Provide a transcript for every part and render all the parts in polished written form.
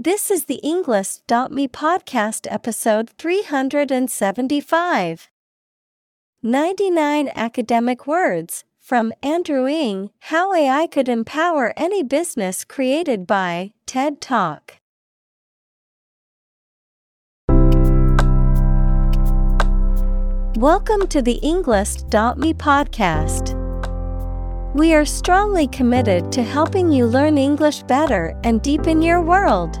This is the Englist.me podcast episode 375. 99 Academic Words from Andrew Ng, How AI Could Empower Any Business created by TED Talk. Welcome to the Englist.me podcast. We are strongly committed to helping you learn English better and deepen your world.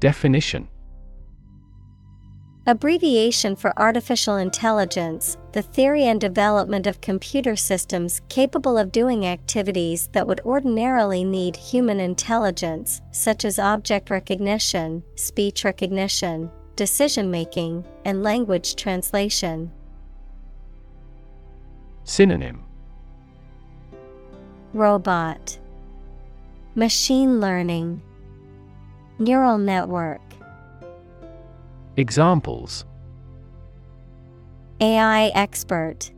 Definition. Abbreviation for artificial intelligence, the theory and development of computer systems capable of doing activities that would ordinarily need human intelligence, such as object recognition, speech recognition, decision-making, and language translation. Synonym: robot, machine learning, neural network. Examples: AI expert.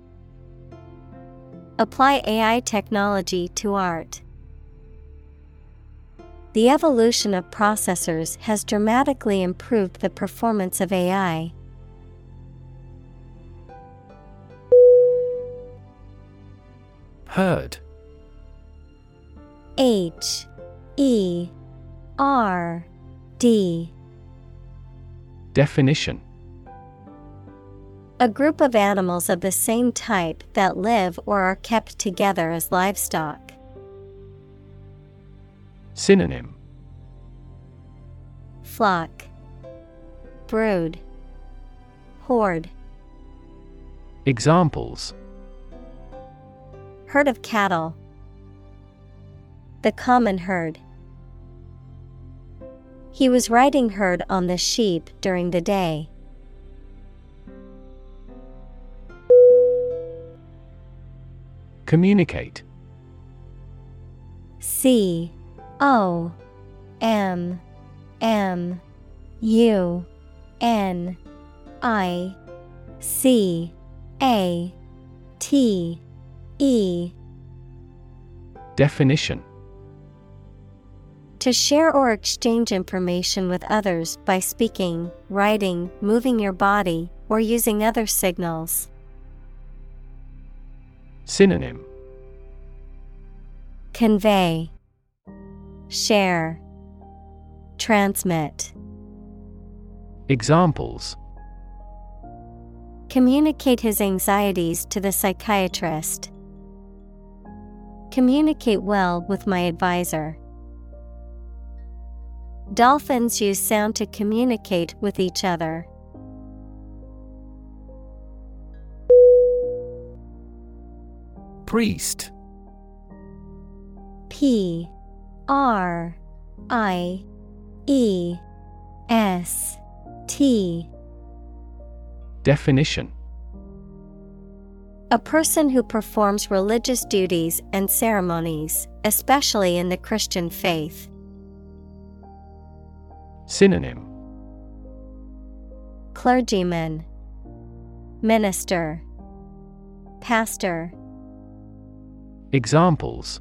Apply AI technology to art. The evolution of processors has dramatically improved the performance of AI. Herd. H-E-R-D. Definition: a group of animals of the same type that live or are kept together as livestock. Synonym: flock, brood, horde. Examples: herd of cattle, the common herd. He was riding herd on the sheep during the day. Communicate. C-O-M-M-U-N-I-C-A-T-E. Definition: to share or exchange information with others by speaking, writing, moving your body, or using other signals. Synonym: convey, share, transmit. Examples: communicate his anxieties to the psychiatrist. Communicate well with my advisor. Dolphins use sound to communicate with each other. Priest. P-R-I-E-S-T. Definition: a person who performs religious duties and ceremonies, especially in the Christian faith. Synonym: clergyman, minister, pastor. Examples: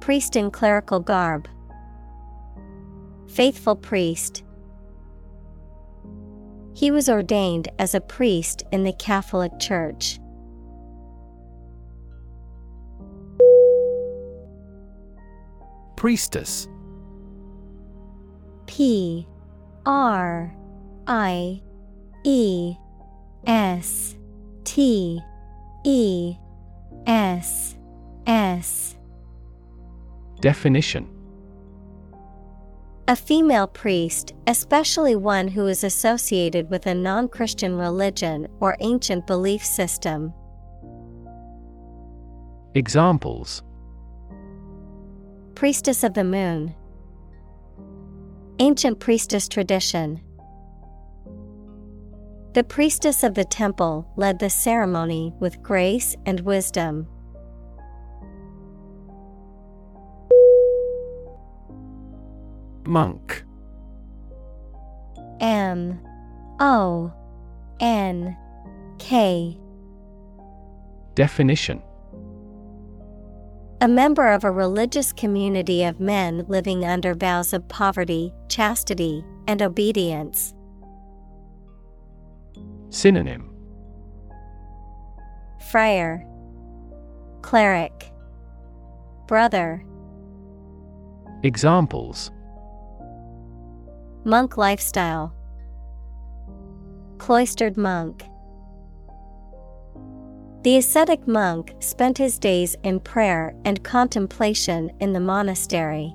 priest in clerical garb, faithful priest. He was ordained as a priest in the Catholic Church. Priestess. P-R-I-E-S-T-E-S-S. Definition: a female priest, especially one who is associated with a non-Christian religion or ancient belief system. Examples: Priestess of the Moon. Ancient priestess tradition. The priestess of the temple led the ceremony with grace and wisdom. Monk. M-O-N-K. Definition: a member of a religious community of men living under vows of poverty, chastity, and obedience. Synonym: friar, cleric, brother. Examples: monk lifestyle. Cloistered monk. The ascetic monk spent his days in prayer and contemplation in the monastery.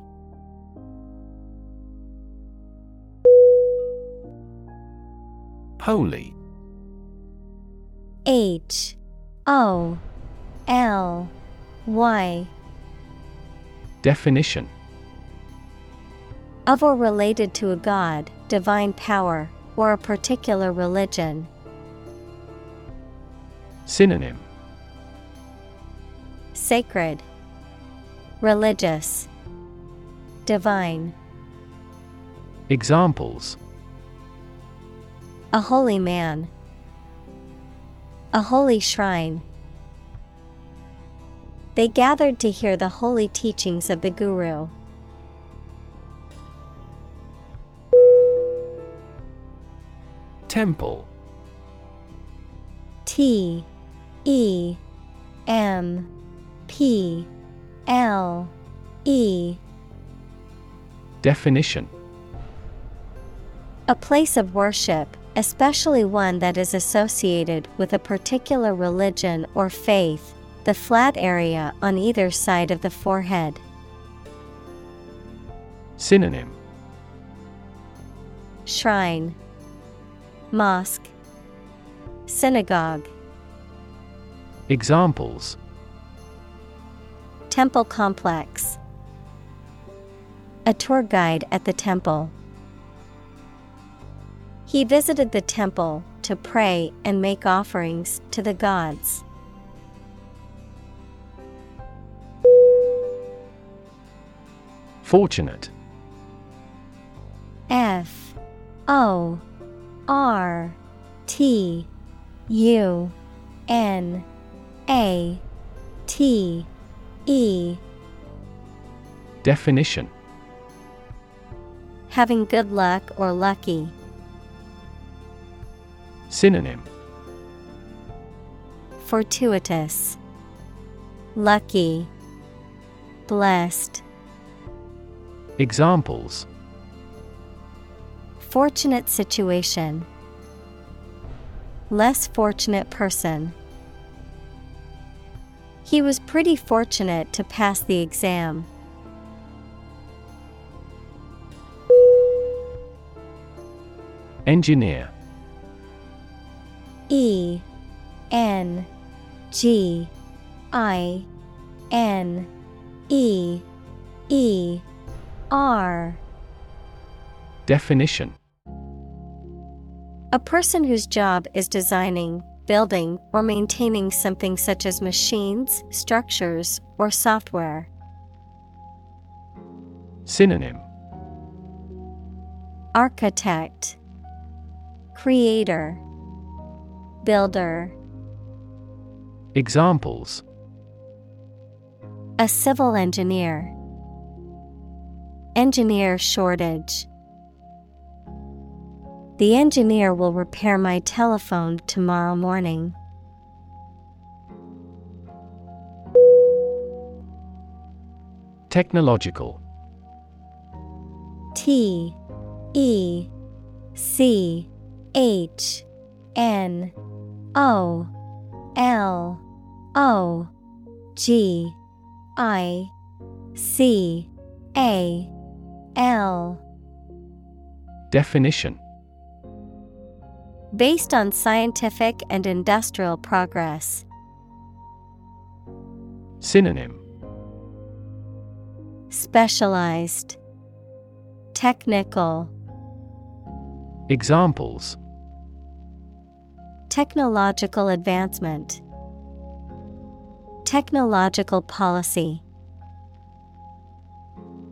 Holy. H-O-L-Y. Definition: of or related to a god, divine power, or a particular religion. Synonym: sacred, religious, divine. Examples: a holy man. A holy shrine. They gathered to hear the holy teachings of the Guru. Temple. T E M P L E. Definition: a place of worship, especially one that is associated with a particular religion or faith, the flat area on either side of the forehead. Synonym: shrine, mosque, synagogue. Examples: temple complex. A tour guide at the temple. He visited the temple to pray and make offerings to the gods. Fortunate. F-O-R-T-U-N-A-T-E. Definition: having good luck or lucky. Synonym: fortuitous, lucky, blessed. Examples: fortunate situation. Less fortunate person. He was pretty fortunate to pass the exam. Engineer. E-N-G-I-N-E-E-R. Definition: a person whose job is designing, building, or maintaining something such as machines, structures, or software. Synonym: architect, creator, builder. Examples: a civil engineer. Engineer shortage. The engineer will repair my telephone tomorrow morning. Technological. T E-C-H-N-O-L-O-G-I-C-A-L. Definition: based on scientific and industrial progress. Synonym: specialized, technical. Examples: technological advancement, technological policy.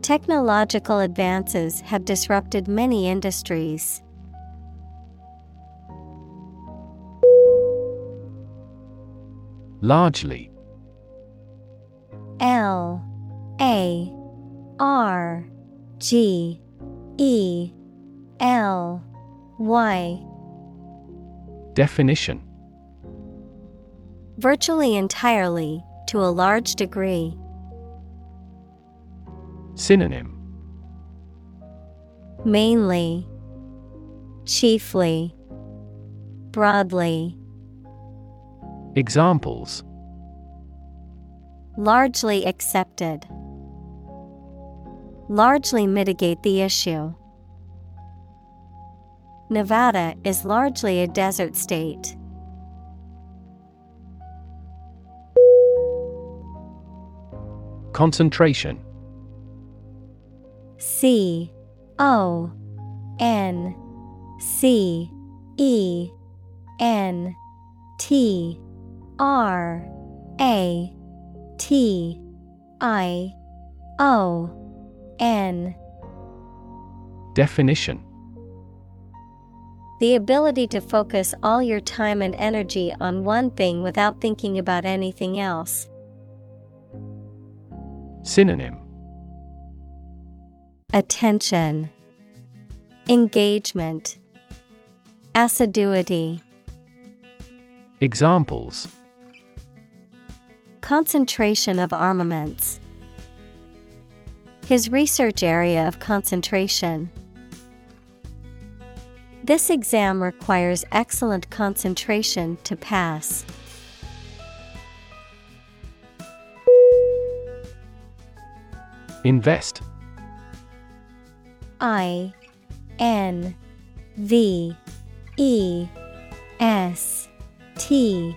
Technological advances have disrupted many industries. Largely. L-A-R-G-E-L-Y. Definition: virtually entirely, to a large degree. Synonym: mainly, chiefly, broadly. Examples: largely accepted, largely mitigate the issue. Nevada is largely a desert state. Concentration. C-O-N-C-E-N-T-R-A-T-I-O-N. Definition: the ability to focus all your time and energy on one thing without thinking about anything else. Synonym: attention, engagement, assiduity. Examples: concentration of armaments. His research area of concentration. This exam requires excellent concentration to pass. Invest. I-N-V-E-S-T.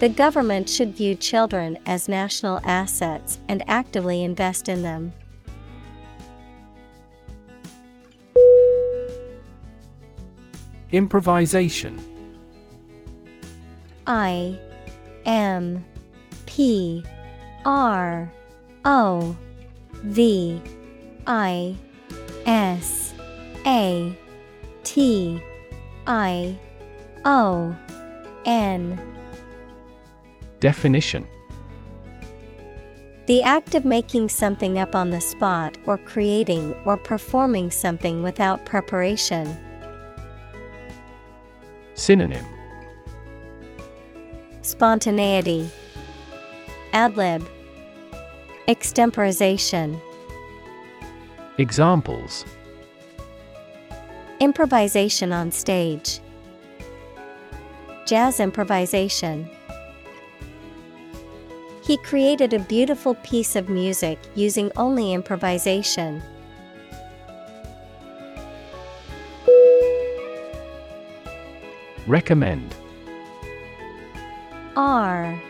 The government should view children as national assets and actively invest in them. Improvisation. I M P R O V I S A T I O N. Definition: the act of making something up on the spot or creating or performing something without preparation. Synonym: spontaneity, ad-lib, extemporization. Examples: improvisation on stage, jazz improvisation. He created a beautiful piece of music using only improvisation. Recommend. R-E-C-O-M-M-E-N-D.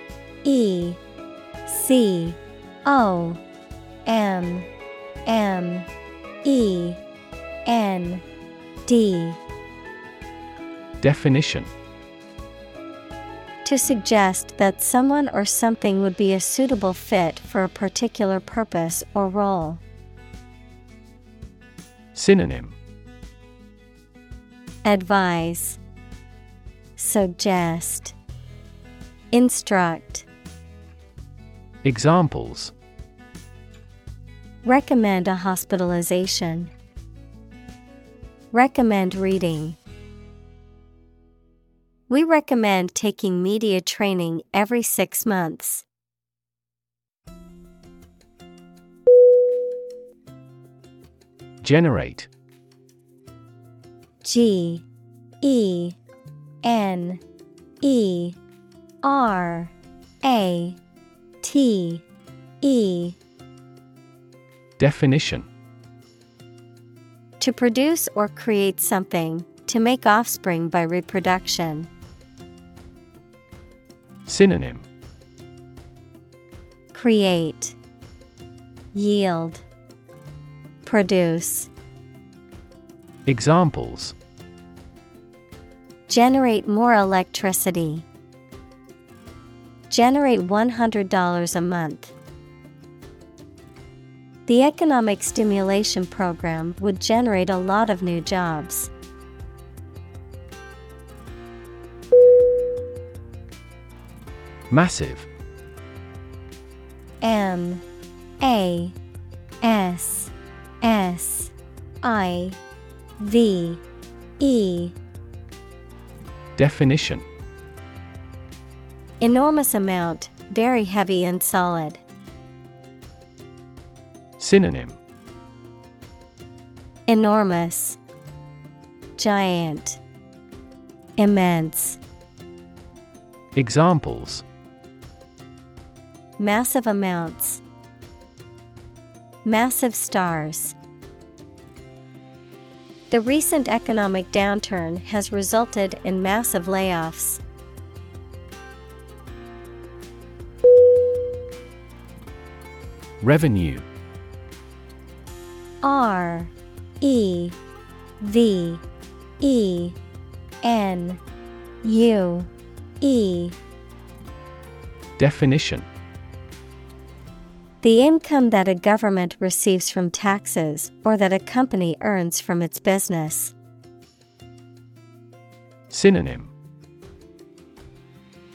Definition: to suggest that someone or something would be a suitable fit for a particular purpose or role. Synonym: advise, suggest, instruct. Examples: recommend a hospitalization. Recommend reading. We recommend taking media training every 6 months. Generate. Generate. Definition: to produce or create something, to make offspring by reproduction. Synonym: create, yield, produce. Examples: generate more electricity. Generate $100 a month. The economic stimulation program would generate a lot of new jobs. Massive. M-A-S-S-I-V-E. Definition: enormous amount, very heavy and solid. Synonym: enormous, giant, immense. Examples: massive amounts. Massive stars. The recent economic downturn has resulted in massive layoffs. Revenue. R-E-V-E-N-U-E. Definition: the income that a government receives from taxes or that a company earns from its business. Synonym: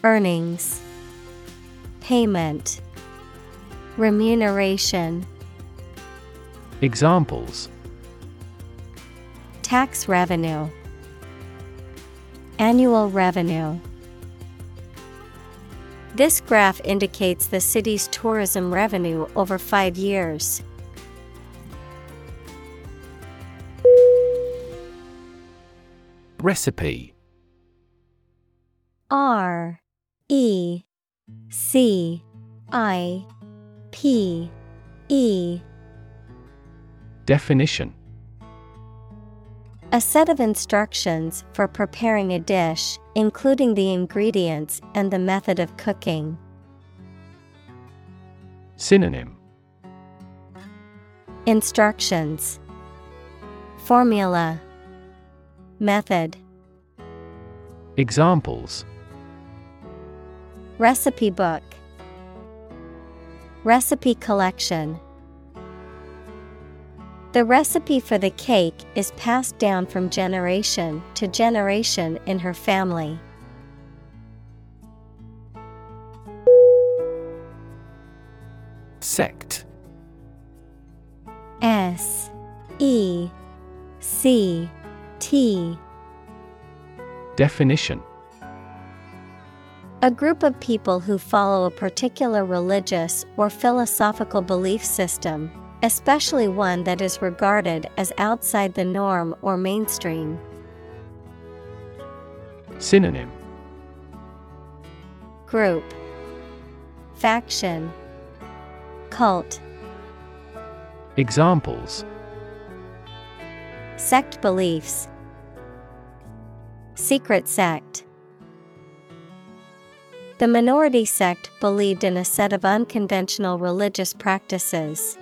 earnings, payment, remuneration. Examples: tax revenue, annual revenue. This graph indicates the city's tourism revenue over 5 years. Recipe. R-E-C-I-P-E. Definition: a set of instructions for preparing a dish, including the ingredients and the method of cooking. Synonym: instructions, formula, method. Examples: recipe book, recipe collection. The recipe for the cake is passed down from generation to generation in her family. Sect. S-E-C-T. Definition: a group of people who follow a particular religious or philosophical belief system, especially one that is regarded as outside the norm or mainstream. Synonym: group, faction, cult. Examples: sect beliefs, secret sect. The minority sect believed in a set of unconventional religious practices.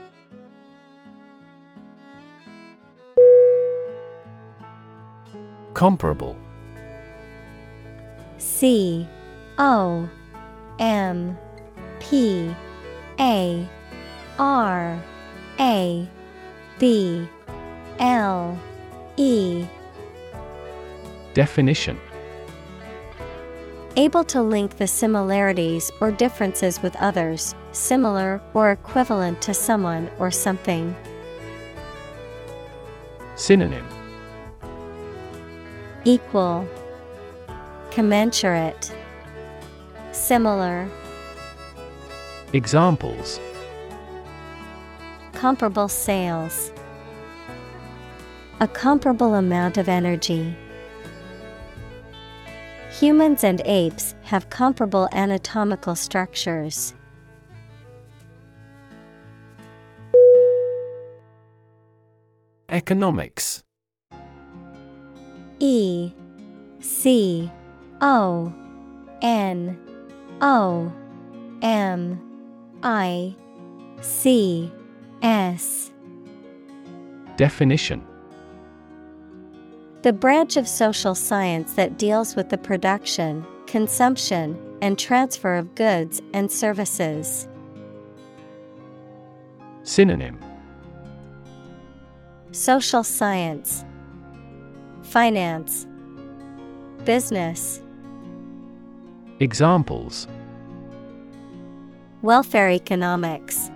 Comparable. C-O-M-P-A-R-A-B L-E. Definition: able to link the similarities or differences with others, similar or equivalent to someone or something. Synonym: equal, commensurate, similar. Examples: comparable sales, a comparable amount of energy. Humans and apes have comparable anatomical structures. Economics. E-C-O-N-O-M-I-C-S. Definition: the branch of social science that deals with the production, consumption, and transfer of goods and services. Synonym: social science, finance, business. Examples: welfare economics,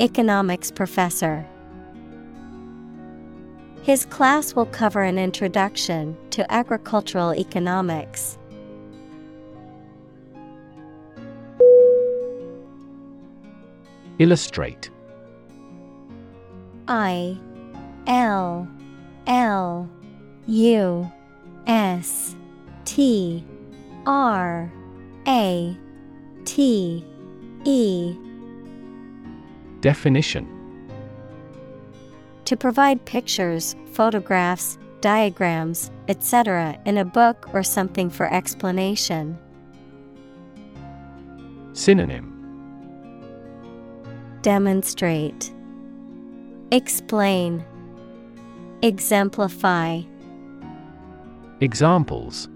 economics professor. His class will cover an introduction to agricultural economics. Illustrate. I-L-L-U-S-T-R-A-T-E. Definition: to provide pictures, photographs, diagrams, etc. in a book or something for explanation. Synonym: demonstrate, explain, exemplify. Examples: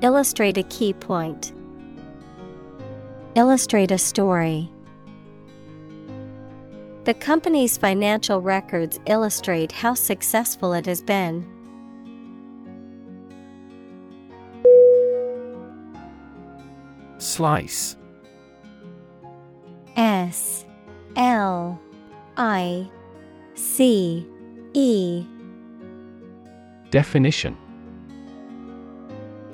illustrate a key point, illustrate a story. The company's financial records illustrate how successful it has been. Slice. S-L-I-C-E. Definition: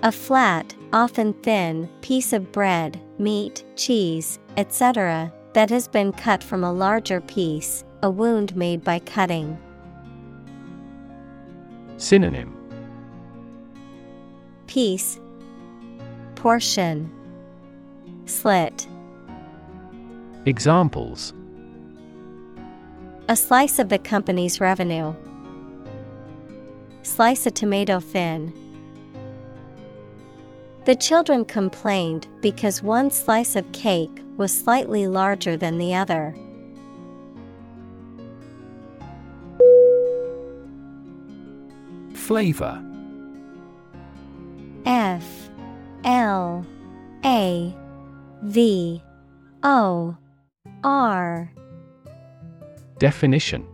a flat, often thin, piece of bread, meat, cheese, etc., that has been cut from a larger piece, a wound made by cutting. Synonym: piece, portion, slit. Examples: a slice of the company's revenue, slice a tomato thin. The children complained because one slice of cake was slightly larger than the other. Flavor. F-L-A-V-O-R. Definition: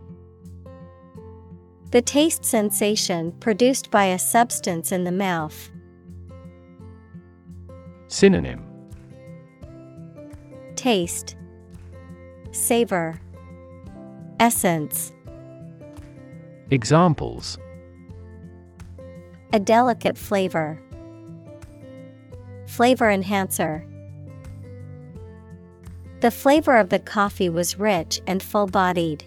the taste sensation produced by a substance in the mouth. Synonym: taste, savor, essence. Examples: a delicate flavor, flavor enhancer. The flavor of the coffee was rich and full-bodied.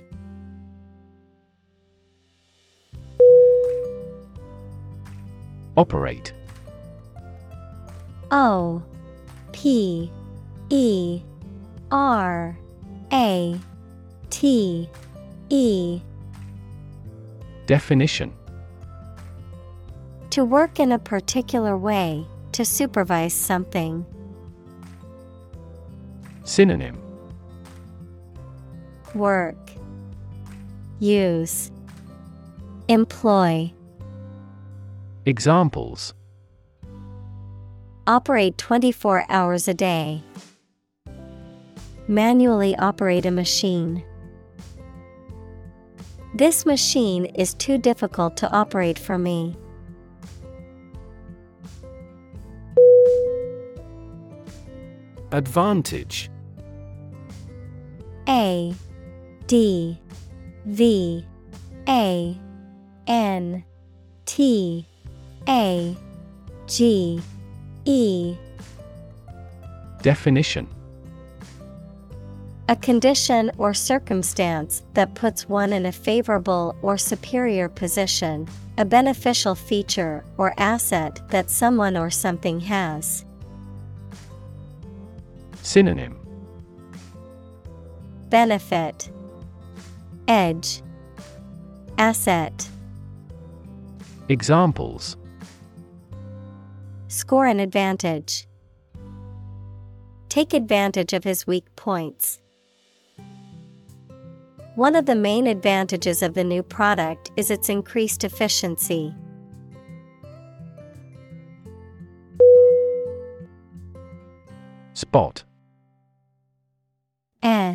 Operate. O-P-E-R-A-T-E. Definition: to work in a particular way, to supervise something. Synonym: work, use, employ. Examples: operate 24 hours a day, manually operate a machine. This machine is too difficult to operate for me. Advantage. ADVANTAGE. Definition. A condition or circumstance that puts one in a favorable or superior position, a beneficial feature or asset that someone or something has. Synonym: benefit, edge, asset. Examples: score an advantage. Take advantage of his weak points. One of the main advantages of the new product is its increased efficiency. Spot. S-P-O-T.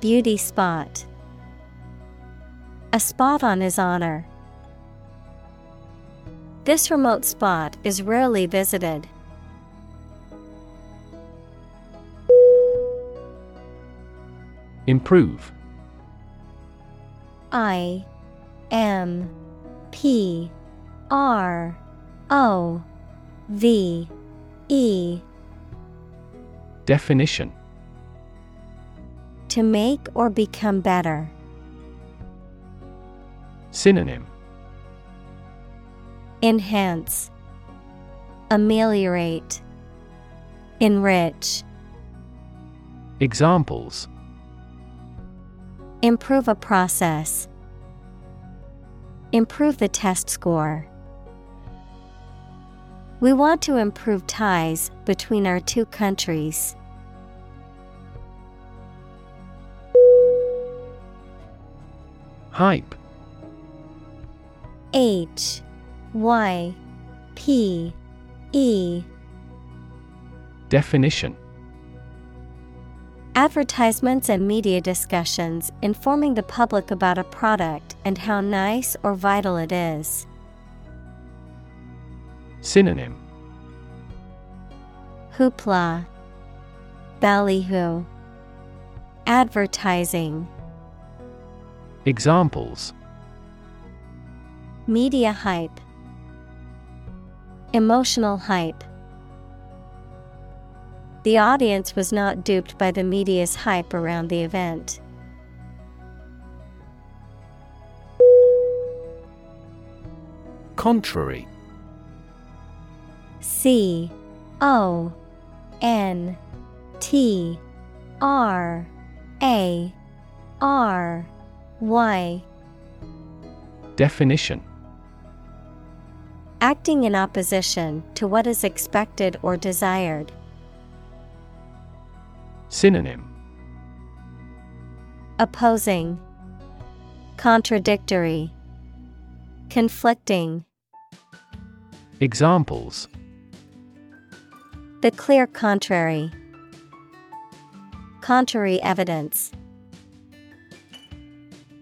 beauty spot. A spot on his honor. This remote spot is rarely visited. Improve. I-M-P-R-O-V-E. Definition. To make or become better. Synonym: enhance, ameliorate, enrich. Examples: improve a process. Improve the test score. We want to improve ties between our two countries. Hype. H. Y. P. E. Definition. Advertisements and media discussions informing the public about a product and how nice or vital it is. Synonym: hoopla, ballyhoo, advertising. Examples: media hype, emotional hype. The audience was not duped by the media's hype around the event. Contrary. C-O-N-T-R-A-R-Y. Definition. Acting in opposition to what is expected or desired. Synonym: opposing, contradictory, conflicting. Examples: the clear contrary, contrary evidence.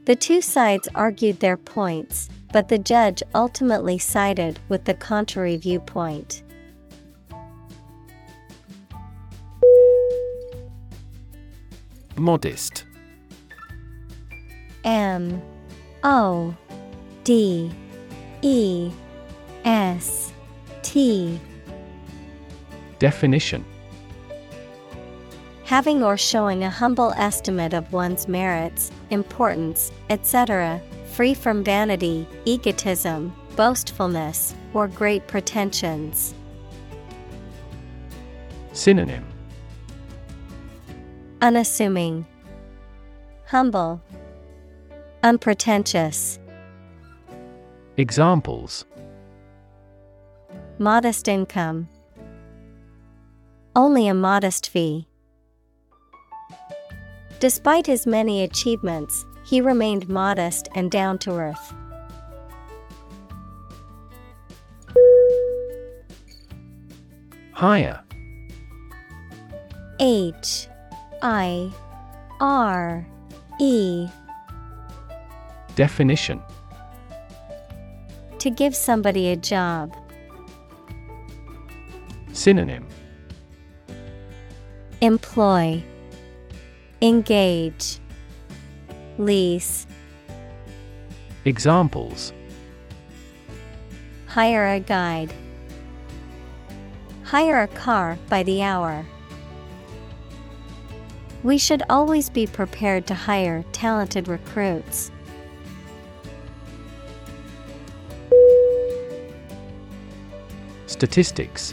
The two sides argued their points, but the judge ultimately sided with the contrary viewpoint. Modest. M-O-D-E-S-T. Definition. Having or showing a humble estimate of one's merits, importance, etc., free from vanity, egotism, boastfulness, or great pretensions. Synonym: unassuming, humble, unpretentious. Examples: modest income, only a modest fee. Despite his many achievements, he remained modest and down to earth. Hire. H-I-R-E. Definition: to give somebody a job. Synonym: employ, engage, lease. Examples: hire a guide, hire a car by the hour. We should always be prepared to hire talented recruits. Statistics.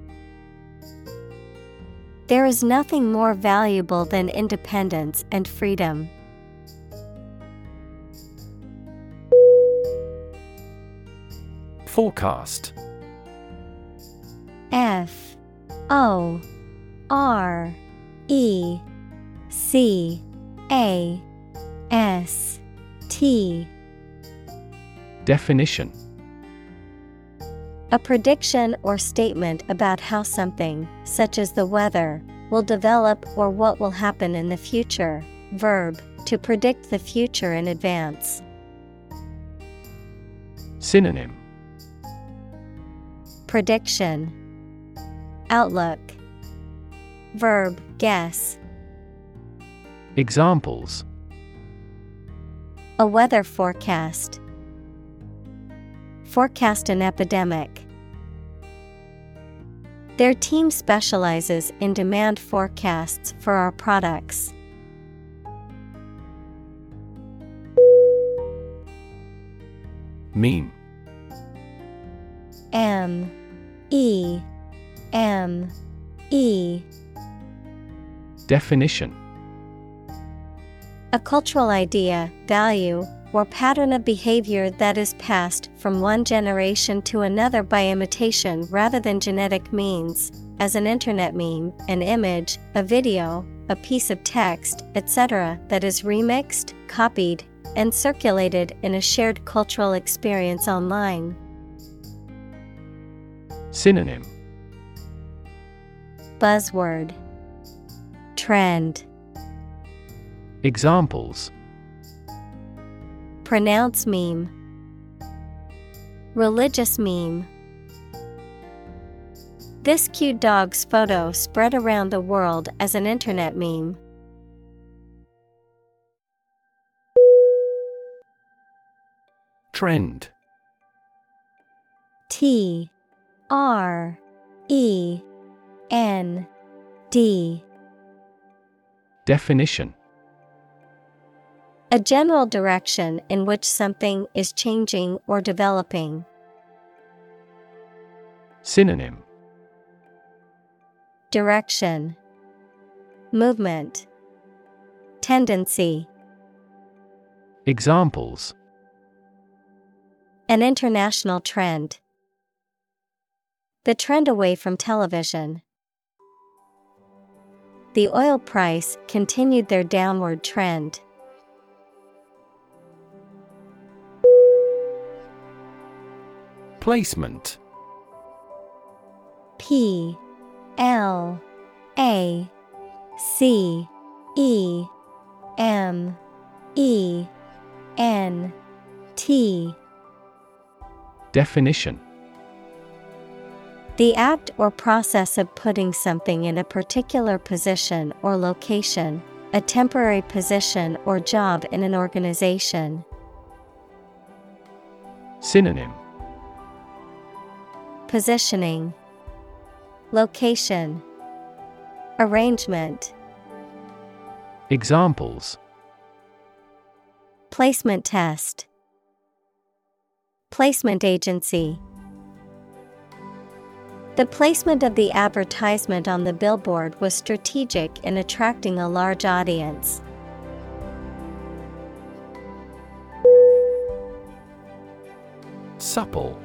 There is nothing more valuable than independence and freedom. Forecast. F O R E C A S T. Definition: a prediction or statement about how something, such as the weather, will develop or what will happen in the future. Verb: to predict the future in advance. Synonym: prediction, outlook. Verb: guess. Examples: a weather forecast, forecast an epidemic. Their team specializes in demand forecasts for our products. Meme. M-E-M-E. Definition: a cultural idea, value, or pattern of behavior that is passed from one generation to another by imitation rather than genetic means, as an internet meme, an image, a video, a piece of text, etc., that is remixed, copied, and circulated in a shared cultural experience online. Synonym: buzzword, trend. Examples: pronounce meme, religious meme. This cute dog's photo spread around the world as an internet meme. Trend. T-R-E-N-D. Definition: A general direction in which something is changing or developing. Synonym: direction, movement, tendency. Examples: an international trend. The trend away from television. The oil price continued their downward trend. Placement. P-L-A-C-E-M-E-N-T. Definition: the act or process of putting something in a particular position or location, a temporary position or job in an organization. Synonym: positioning, location, arrangement. Examples: placement test, placement agency. The placement of the advertisement on the billboard was strategic in attracting a large audience. Supple.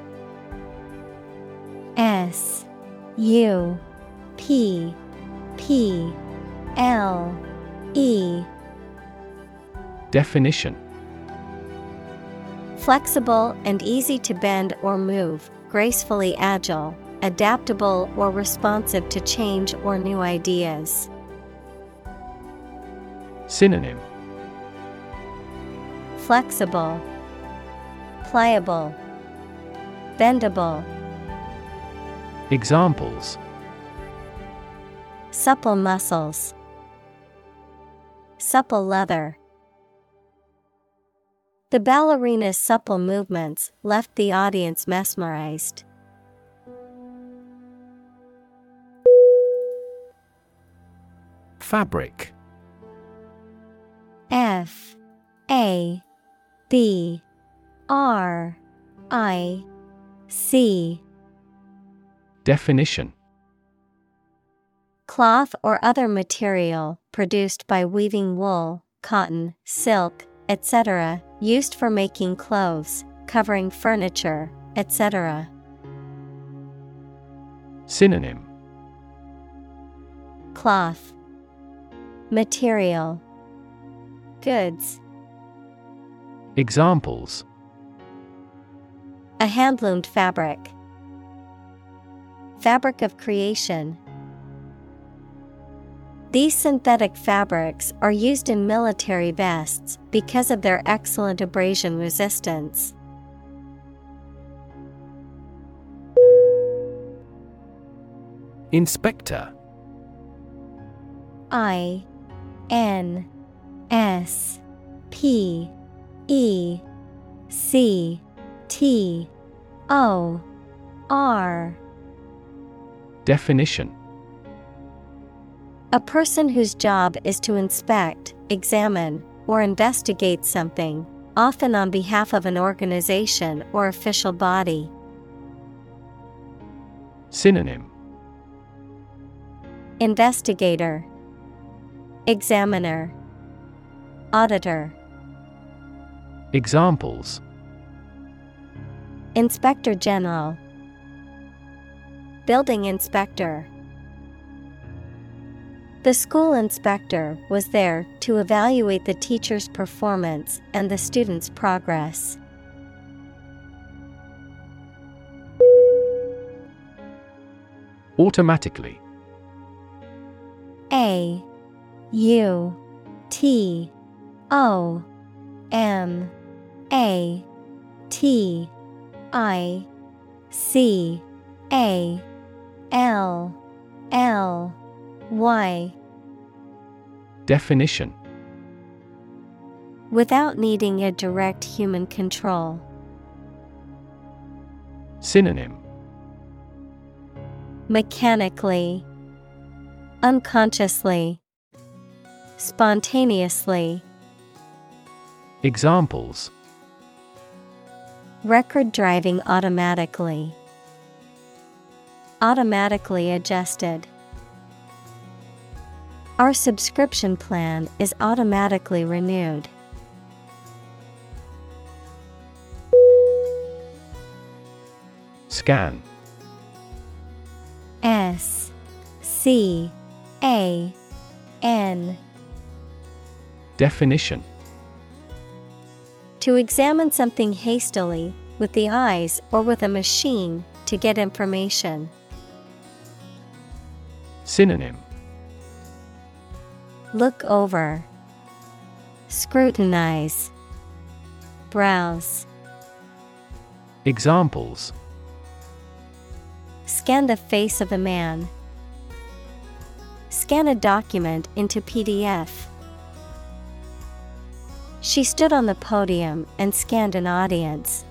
S-U-P-P-L-E. Definition: flexible and easy to bend or move, gracefully agile, adaptable or responsive to change or new ideas. Synonym: flexible, pliable, bendable. Examples: supple muscles, supple leather. The ballerina's supple movements left the audience mesmerized. Fabric. F-A-B-R-I-C. Definition: cloth or other material produced by weaving wool, cotton, silk, etc., used for making clothes, covering furniture, etc. Synonym: cloth, material, goods. Examples: a hand-loomed fabric, fabric of creation. These synthetic fabrics are used in military vests because of their excellent abrasion resistance. Inspector. I-N-S-P-E-C-T-O-R. Definition: a person whose job is to inspect, examine, or investigate something, often on behalf of an organization or official body. Synonym: investigator, examiner, auditor. Examples: inspector general, building inspector. The school inspector was there to evaluate the teacher's performance and the student's progress. Automatically. A-U-T-O-M-A-T-I-C-A L-L-Y. Definition: without needing a direct human control. Synonym: mechanically, unconsciously, spontaneously. Examples: record driving automatically, automatically adjusted. Our subscription plan is automatically renewed. Scan. S-C-A-N. Definition: to examine something hastily, with the eyes or with a machine, to get information. Synonym: look over, scrutinize, browse. Examples: scan the face of a man. Scan a document into PDF. She stood on the podium and scanned an audience.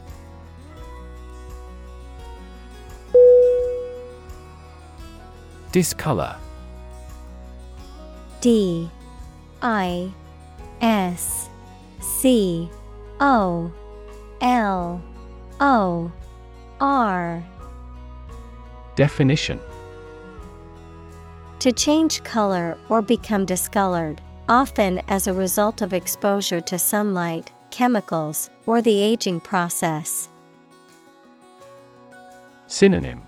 Discolor. D-I-S-C-O-L-O-R. Definition: to change color or become discolored, often as a result of exposure to sunlight, chemicals, or the aging process. Synonym: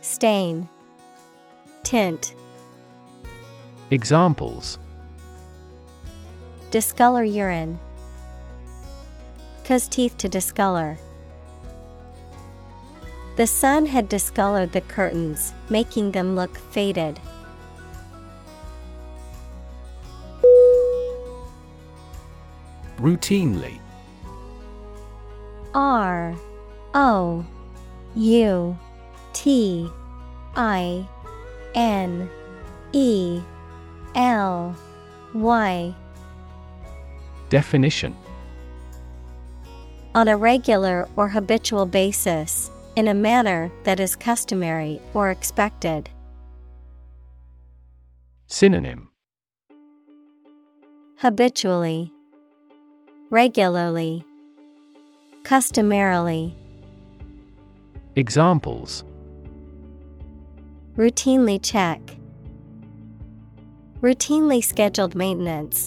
stain, tint. Examples: discolor urine. Cause teeth to discolor. The sun had discolored the curtains, making them look faded. Routinely. R-O-U-T-I-N-E-L-Y. Definition: on a regular or habitual basis, in a manner that is customary or expected. Synonym: habitually, regularly, customarily. Examples: routinely check. Routinely scheduled maintenance.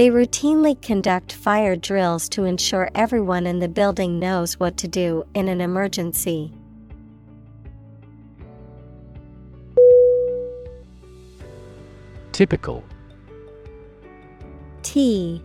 They routinely conduct fire drills to ensure everyone in the building knows what to do in an emergency. Typical. T-Y-P-I-C-A-L.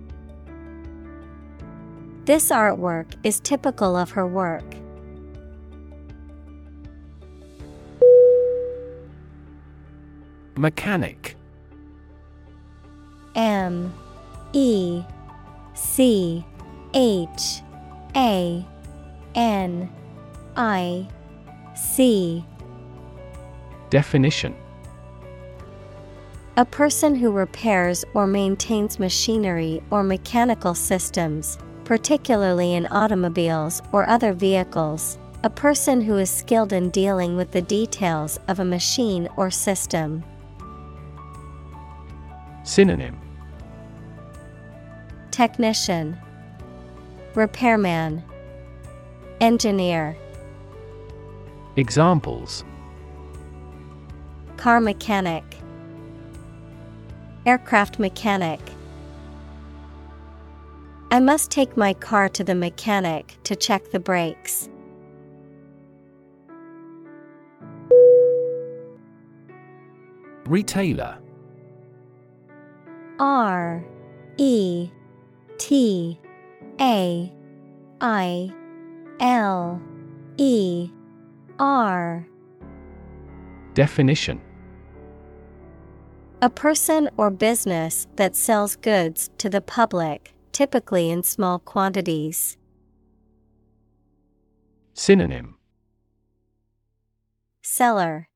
This artwork is typical of her work. Mechanic. M-E-C-H-A-N-I-C. Definition: a person who repairs or maintains machinery or mechanical systems, particularly in automobiles or other vehicles. A person who is skilled in dealing with the details of a machine or system. Synonym: technician, repairman, engineer. Examples: car mechanic, aircraft mechanic. I must take my car to the mechanic to check the brakes. Retailer. R-E-T-A-I-L-E are. Definition: a person or business that sells goods to the public, typically in small quantities. Synonym: seller,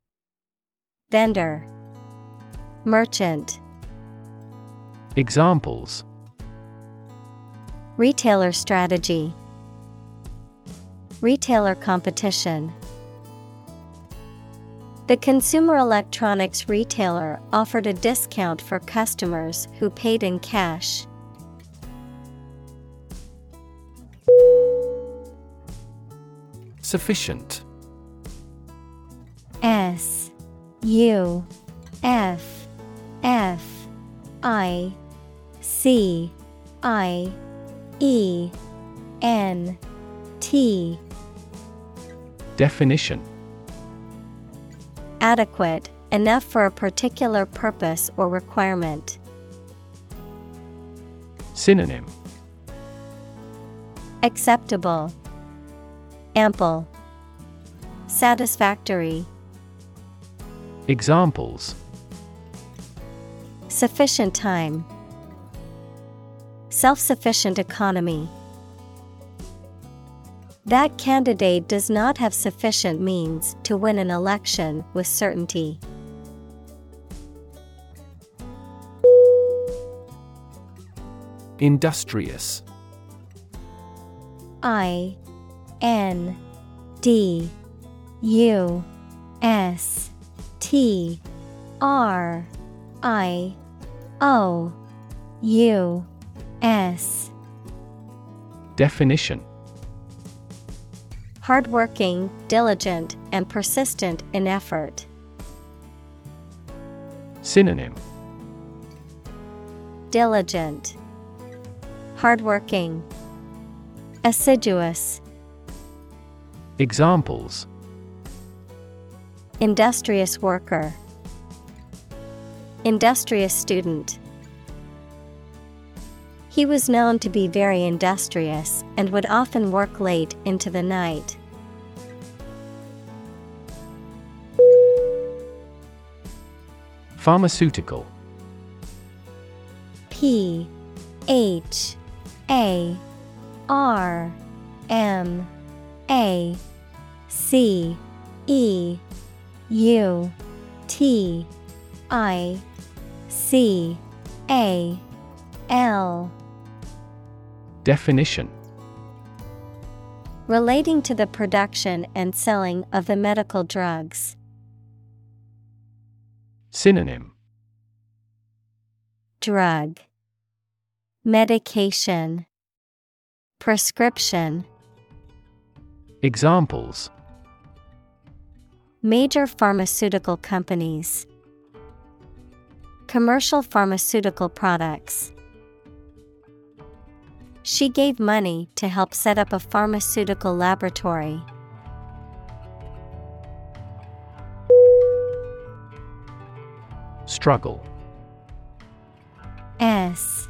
vendor, merchant. Examples: retailer strategy, retailer competition. The consumer electronics retailer offered a discount for customers who paid in cash. Sufficient. SUFFICIENT. Definition: adequate, enough for a particular purpose or requirement. Synonym: acceptable, ample, satisfactory. Examples: sufficient time, self-sufficient economy. That candidate does not have sufficient means to win an election with certainty. Industrious. INDUSTRIOUS. Definition: hardworking, diligent, and persistent in effort. Synonym: diligent, hardworking, assiduous. Examples: industrious worker, industrious student. He was known to be very industrious and would often work late into the night. Pharmaceutical. PHARMACEUTICAL. Definition: relating to the production and selling of the medical drugs. Synonym: drug, medication, prescription. Examples: major pharmaceutical companies, commercial pharmaceutical products. She gave money to help set up a pharmaceutical laboratory. Struggle. STRUGGLE.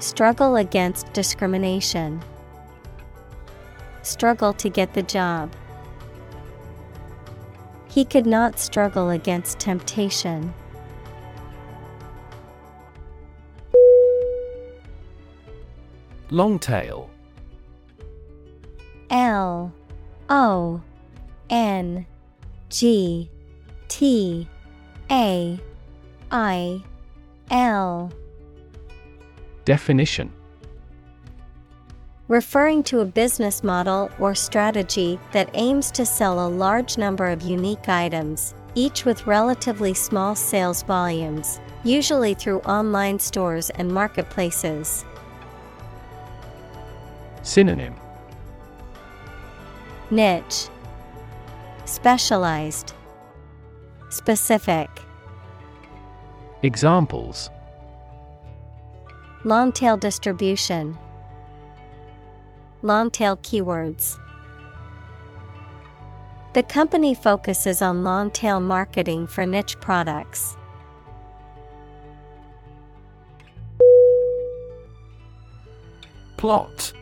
struggle against discrimination, struggle to get the job. He could not struggle against temptation. Long tail. LONGTAIL. Definition: referring to a business model or strategy that aims to sell a large number of unique items, each with relatively small sales volumes, usually through online stores and marketplaces. Synonym: niche, specialized, specific. Examples: long-tail distribution, long-tail keywords. The company focuses on long-tail marketing for niche products. Plot.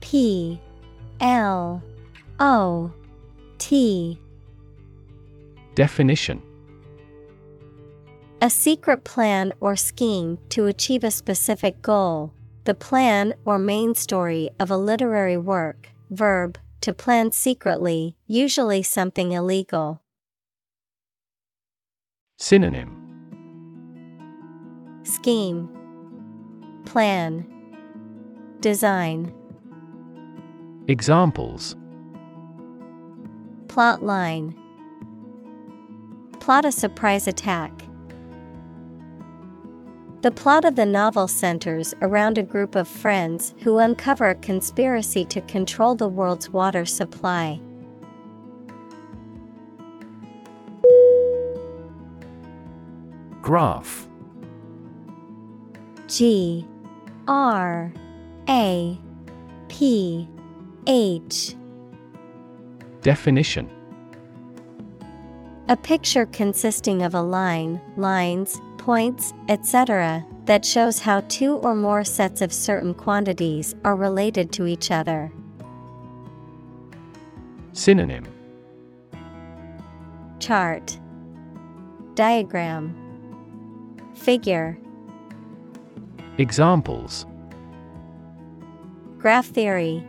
P-L-O-T. Definition: a secret plan or scheme to achieve a specific goal, the plan or main story of a literary work. Verb: to plan secretly, usually something illegal. Synonym: scheme, plan, design. Examples: plot line, plot a surprise attack. The plot of the novel centers around a group of friends who uncover a conspiracy to control the world's water supply. Graph. G-R-A-P-H. Definition: a picture consisting of a line, lines, points, etc., that shows how two or more sets of certain quantities are related to each other. Synonym: chart, diagram, figure. Examples: graph theory,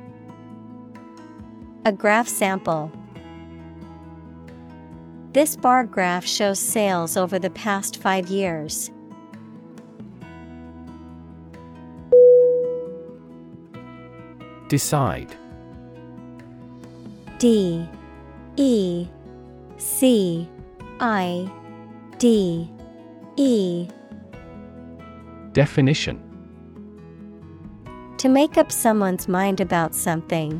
a graph sample. This bar graph shows sales over the past 5 years. Decide. D E C I D E. Definition: to make up someone's mind about something,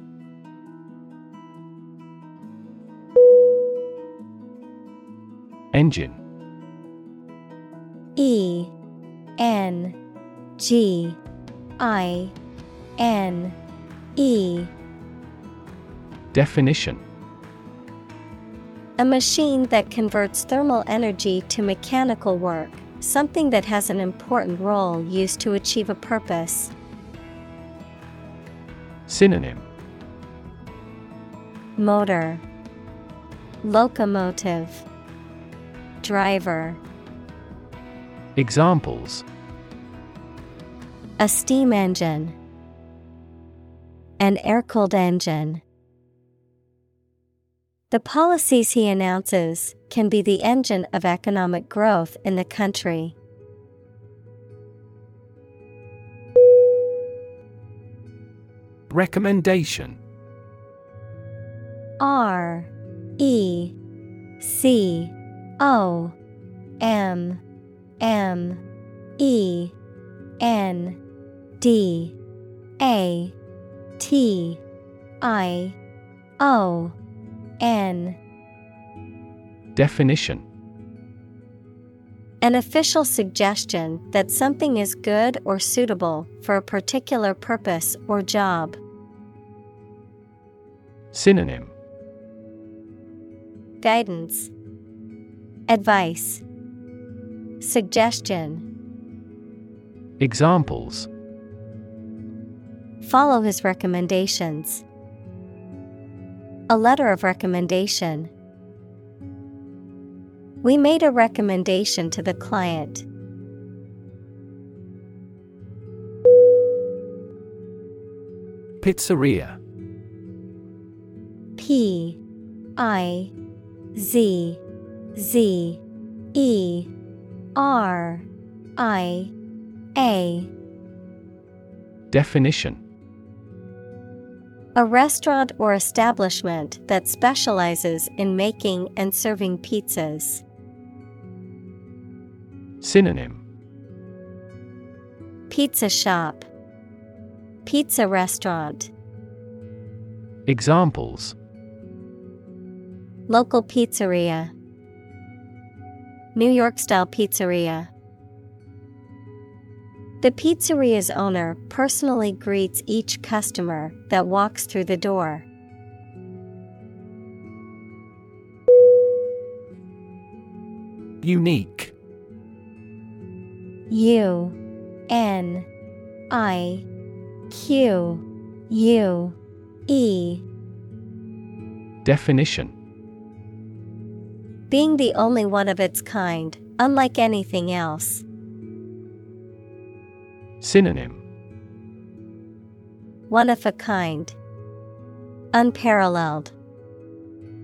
Engine. E N G I N E. Definition: a machine that converts thermal energy to mechanical work, something that has an important role used to achieve a purpose. Synonym: motor, locomotive, driver. Examples: a steam engine, an air-cooled engine. The policies he announces can be the engine of economic growth in the country. Recommendation. R E C O M M E N D A T I O N. Definition: an official suggestion that something is good or suitable for a particular purpose or job. Synonym: guidance, advice, suggestion. Examples: follow his recommendations, a letter of recommendation. We made a recommendation to the client. Pizzeria. P-I-Z-Z-E-R-I-A. Definition: a restaurant or establishment that specializes in making and serving pizzas. Synonym: pizza shop, pizza restaurant. Examples: local pizzeria, New York-style pizzeria. The pizzeria's owner personally greets each customer that walks through the door. Unique. U-N-I-Q-U-E. Definition: being the only one of its kind, unlike anything else. Synonym: one of a kind, unparalleled,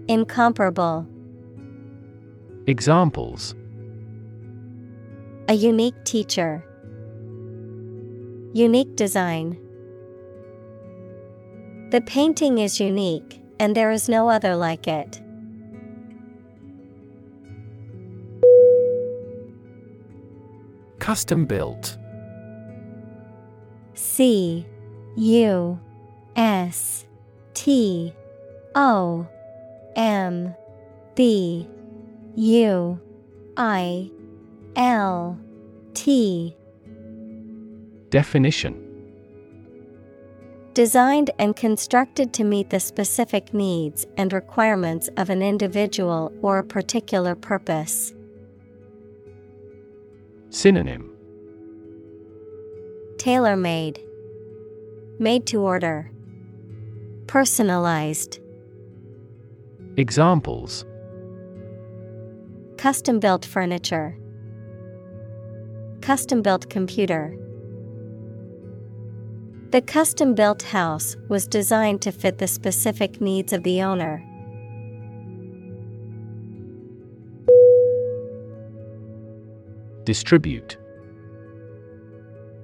incomparable. Examples: a unique teacher, unique design. The painting is unique, and there is no other like it. Custom built. C-U-S-T-O-M-B-U-I-L-T. Definition: designed and constructed to meet the specific needs and requirements of an individual or a particular purpose. Synonym: tailor-made, made to order, personalized. Examples: custom-built furniture, custom-built computer. The custom-built house was designed to fit the specific needs of the owner. Distribute.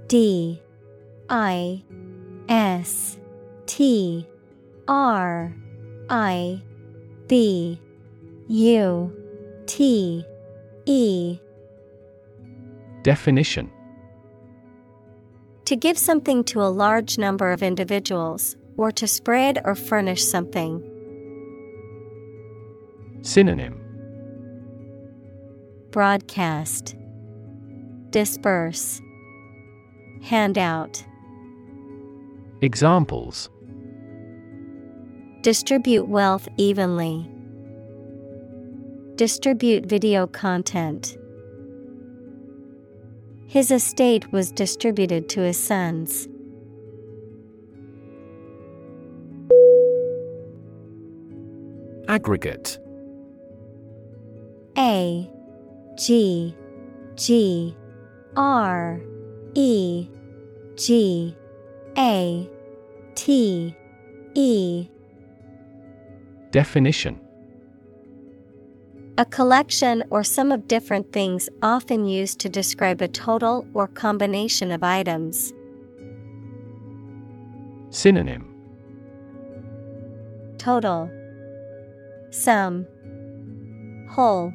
D-I-S-T-R-I-B-U-T-E. Definition: to give something to a large number of individuals, or to spread or furnish something. Synonym: broadcast, disperse, hand out. Examples: distribute wealth evenly, distribute video content. His estate was distributed to his sons. Aggregate. A G G R E G A T E. Definition: a collection or sum of different things often used to describe a total or combination of items. Synonym: total, sum, whole.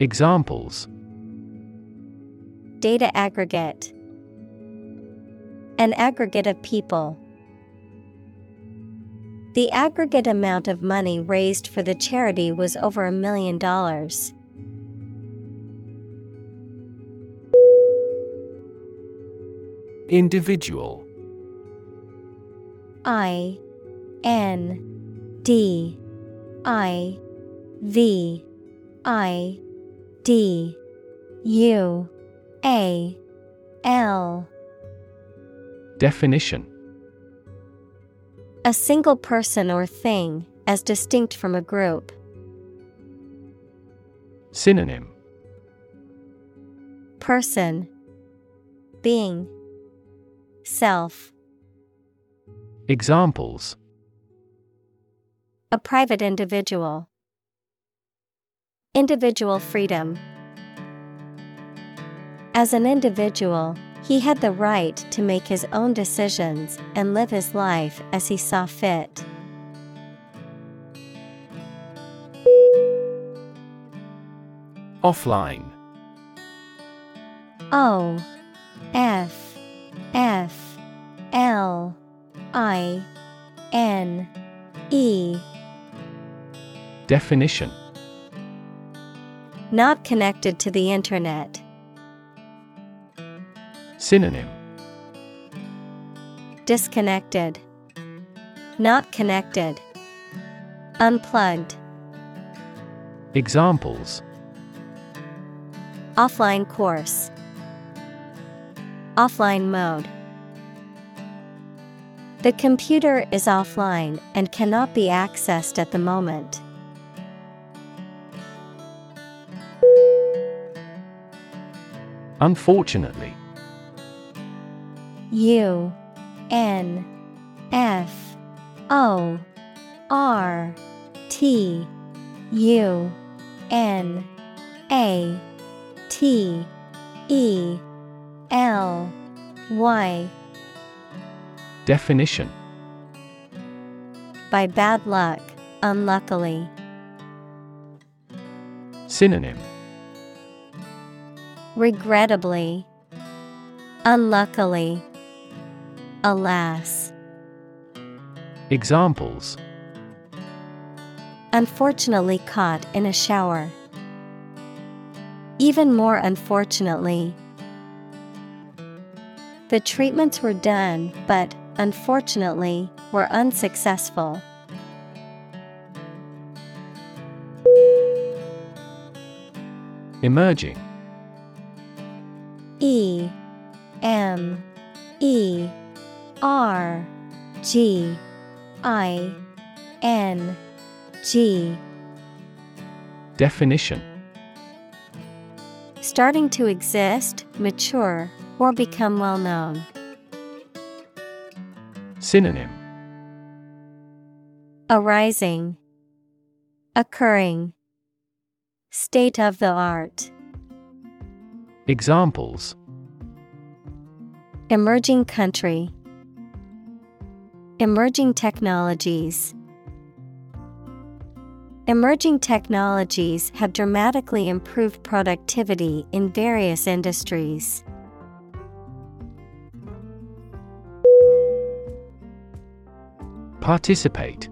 Examples: data aggregate, an aggregate of people. The aggregate amount of money raised for the charity was over $1 million. Individual. I-N-D-I-V-I-D-U-A-L. Definition: a single person or thing, as distinct from a group. Synonym: person, being, self. Examples: a private individual, individual freedom. As an individual, he had the right to make his own decisions and live his life as he saw fit. Offline. O-F-F-L-I-N-E. Definition: not connected to the internet. Synonym: disconnected, not connected, unplugged. Examples: offline course, offline mode. The computer is offline and cannot be accessed at the moment. Unfortunately. U-N-F-O-R-T-U-N-A-T-E-L-Y. Definition: by bad luck, unluckily. Synonym: regrettably, unluckily, alas. Examples: unfortunately caught in a shower. Even more unfortunately. The treatments were done, but, unfortunately, were unsuccessful. Emerging. E-M-E-R-G-I-N-G. Definition: starting to exist, mature, or become well known. Synonym: arising, occurring, state of the art. Examples: emerging country, emerging technologies. Emerging technologies have dramatically improved productivity in various industries. Participate.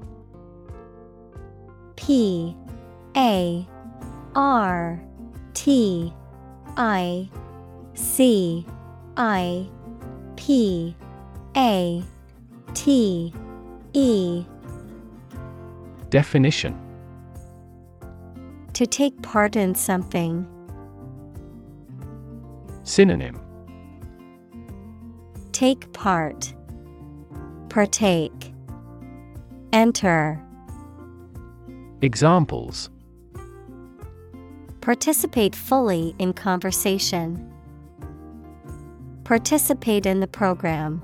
P-A-R-T-I-C-I-P-A-T-E. Definition: to take part in something. Synonym: take part, partake, enter. Examples: participate fully in conversation, participate in the program.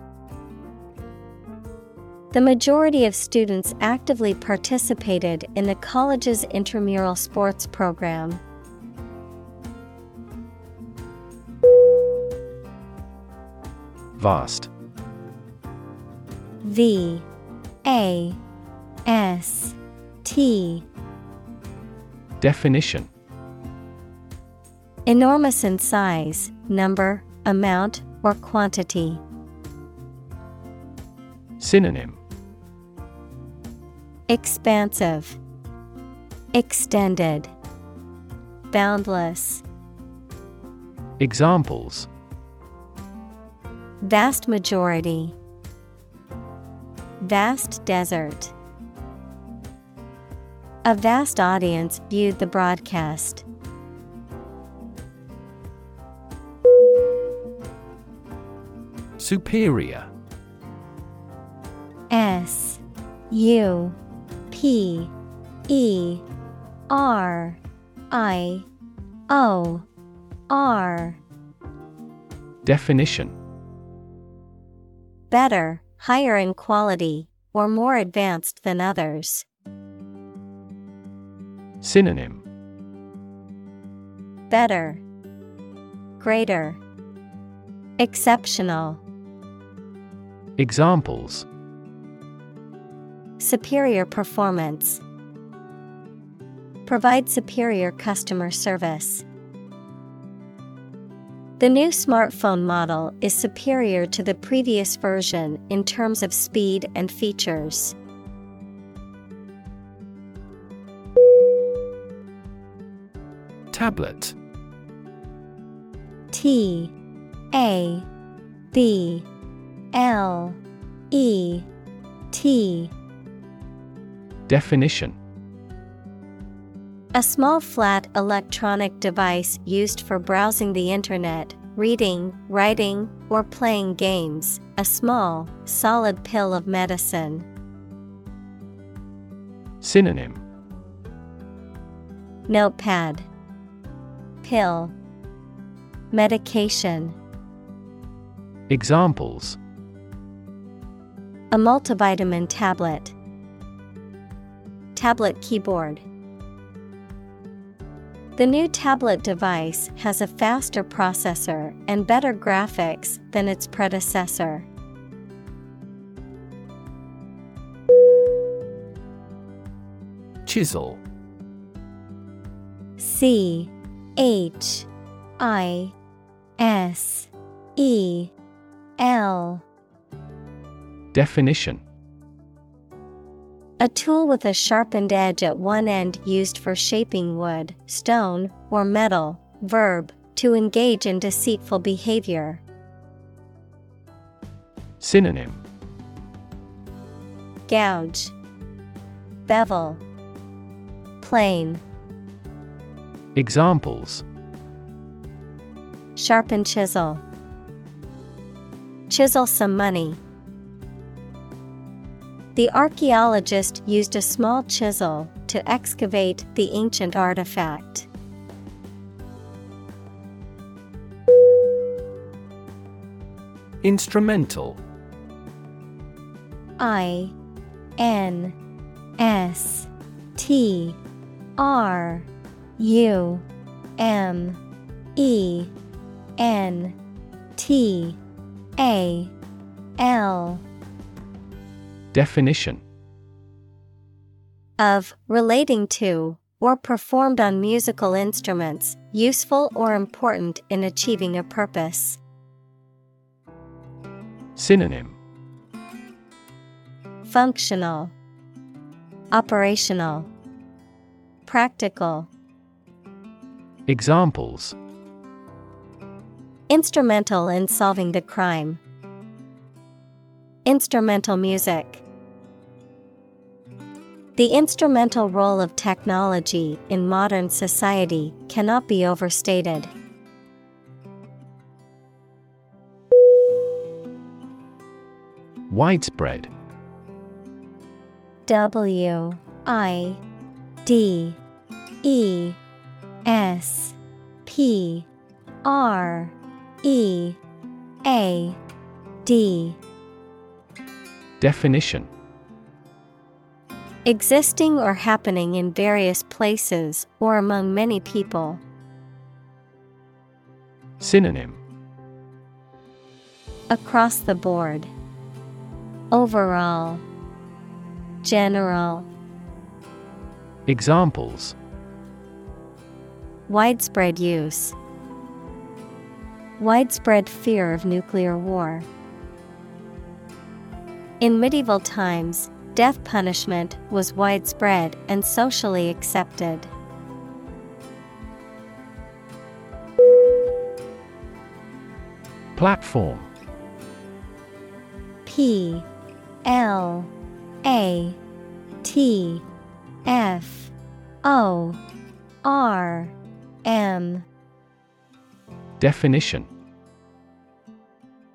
The majority of students actively participated in the college's intramural sports program. Vast. V-A-S-T. Definition: enormous in size, number, amount, or quantity. Synonym: expansive, extended, boundless. Examples: vast majority, vast desert. A vast audience viewed the broadcast. Superior. S U P E R I O R. Definition: better, higher in quality, or more advanced than others. Synonym: better, greater, exceptional. Examples: superior performance. Provide superior customer service. The new smartphone model is superior to the previous version in terms of speed and features. Tablet. T-A-B-L-E-T. Definition: a small flat electronic device used for browsing the internet, reading, writing, or playing games, a small, solid pill of medicine. Synonym: notepad, pill, medication. Examples: a multivitamin tablet, tablet keyboard. The new tablet device has a faster processor and better graphics than its predecessor. Chisel. C-H-I-S-E-L. Definition: a tool with a sharpened edge at one end used for shaping wood, stone, or metal. Verb: to engage in deceitful behavior. Synonym: gouge, bevel, plane. Examples: sharpen chisel, chisel some money. The archaeologist used a small chisel to excavate the ancient artifact. Instrumental. I-N-S-T-R-U-M-E-N-T-A-L. Definition: of, relating to, or performed on musical instruments, useful or important in achieving a purpose. Synonym: functional, operational, practical. Examples: instrumental in solving the crime, instrumental music. The instrumental role of technology in modern society cannot be overstated. Widespread. W-I-D-E-S-P-R-E-A-D. Definition: existing or happening in various places or among many people. Synonym: across the board, overall, general. Examples: widespread use, widespread fear of nuclear war. In medieval times, death punishment was widespread and socially accepted. Platform. P-L-A-T-F-O-R-M. Definition: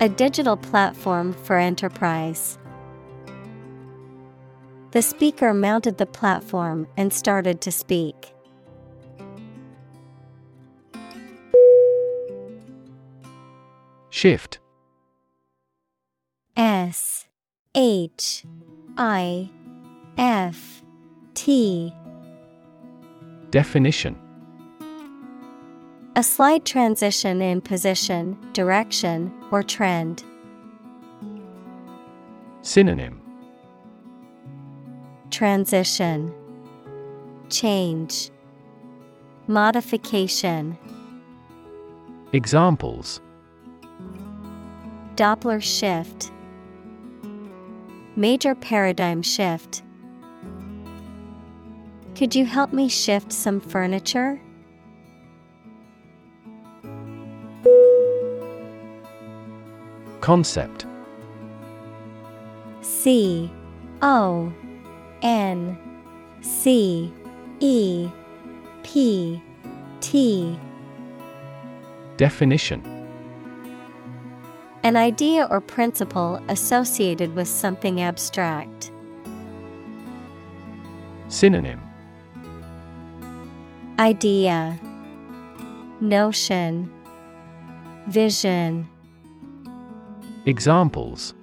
a digital platform for enterprise. The speaker mounted the platform and started to speak. Shift. S-H-I-F-T. Definition: a slight transition in position, direction, or trend. Synonym: transition, change, modification. Examples: Doppler shift, major paradigm shift. Could you help me shift some furniture? Concept. C-O-N-C-E-P-T. Definition: an idea or principle associated with something abstract. Synonym: idea, notion, vision. Examples: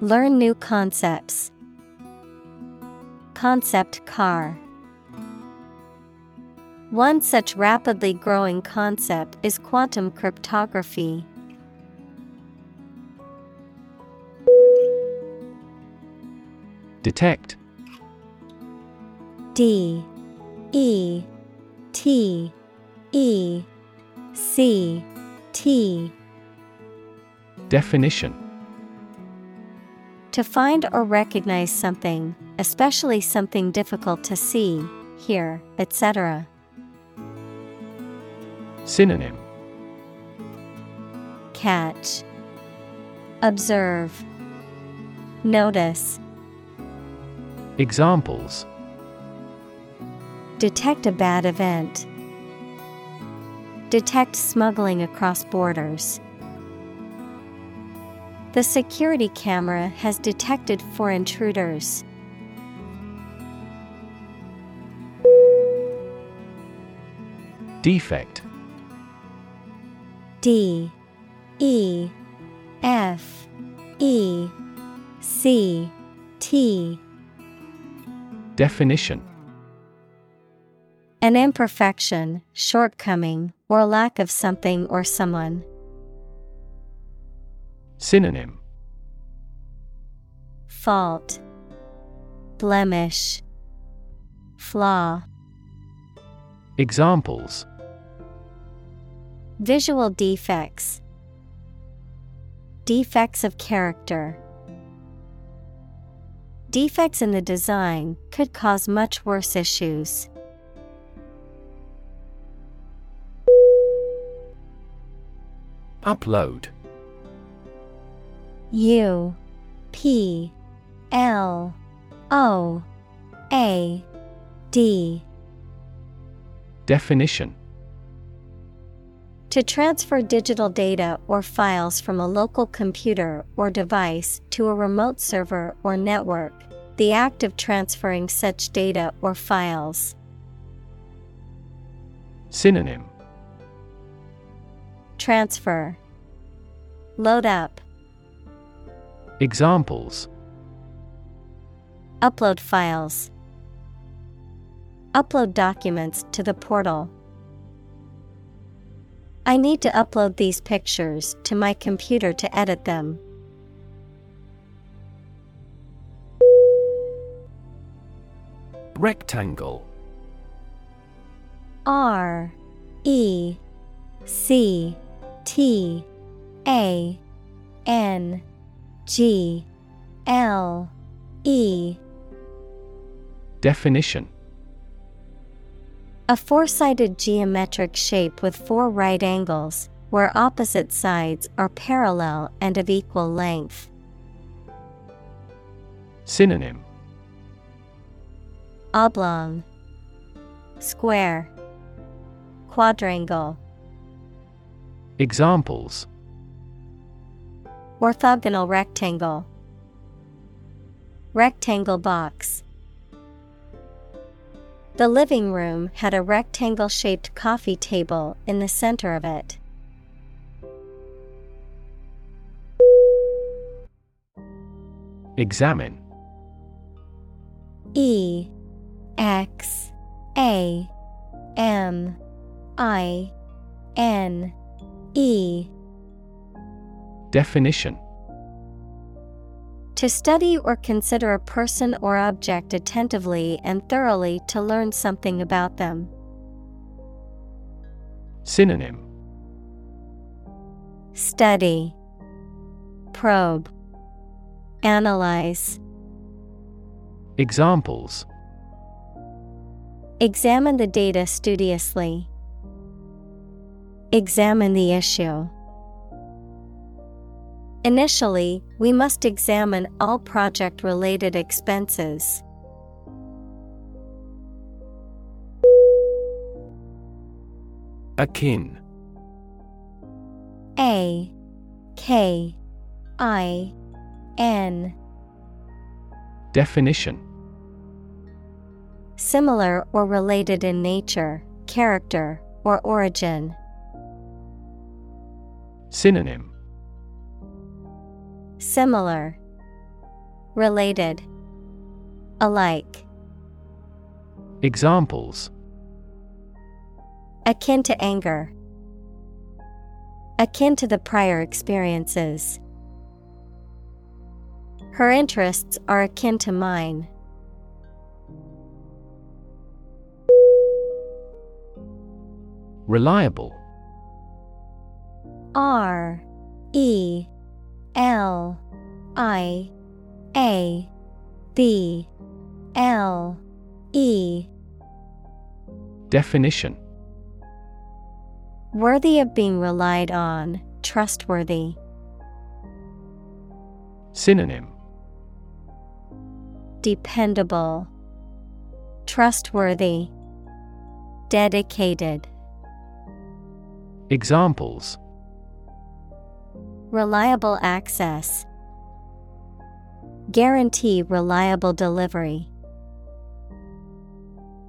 learn new concepts, concept car. One such rapidly growing concept is quantum cryptography. Detect. D-E-T-E-C-T. Definition: to find or recognize something, especially something difficult to see, hear, etc. Synonym: catch, observe, notice. Examples: detect a bad event, detect smuggling across borders. The security camera has detected four intruders. Defect. D-E-F-E-C-T. Definition: an imperfection, shortcoming, or lack of something or someone. Synonym: fault, blemish, flaw. Examples: visual defects, defects of character. Defects in the design could cause much worse issues. Upload. U-P-L-O-A-D. Definition: to transfer digital data or files from a local computer or device to a remote server or network, the act of transferring such data or files. Synonym: transfer, load up. Examples: upload files, upload documents to the portal. I need to upload these pictures to my computer to edit them. Rectangle. R-E-C-T-A-N G-L-E. Definition: a four-sided geometric shape with four right angles, where opposite sides are parallel and of equal length. Synonym: oblong, square, quadrangle. Examples: orthogonal rectangle, rectangle box. The living room had a rectangle-shaped coffee table in the center of it. Examine. E-X-A-M-I-N-E. Definition: to study or consider a person or object attentively and thoroughly to learn something about them. Synonym: study, probe, analyze. Examples: examine the data studiously. Examine the issue. Initially, we must examine all project-related expenses. Akin. A-K-I-N. Definition: similar or related in nature, character, or origin. Synonym: similar, related, alike. Examples: akin to anger, akin to the prior experiences. Her interests are akin to mine. Reliable. R-E L-I-A-B-L-E. Definition: worthy of being relied on, trustworthy. Synonym: dependable, trustworthy, dedicated. Examples: reliable access, guarantee reliable delivery.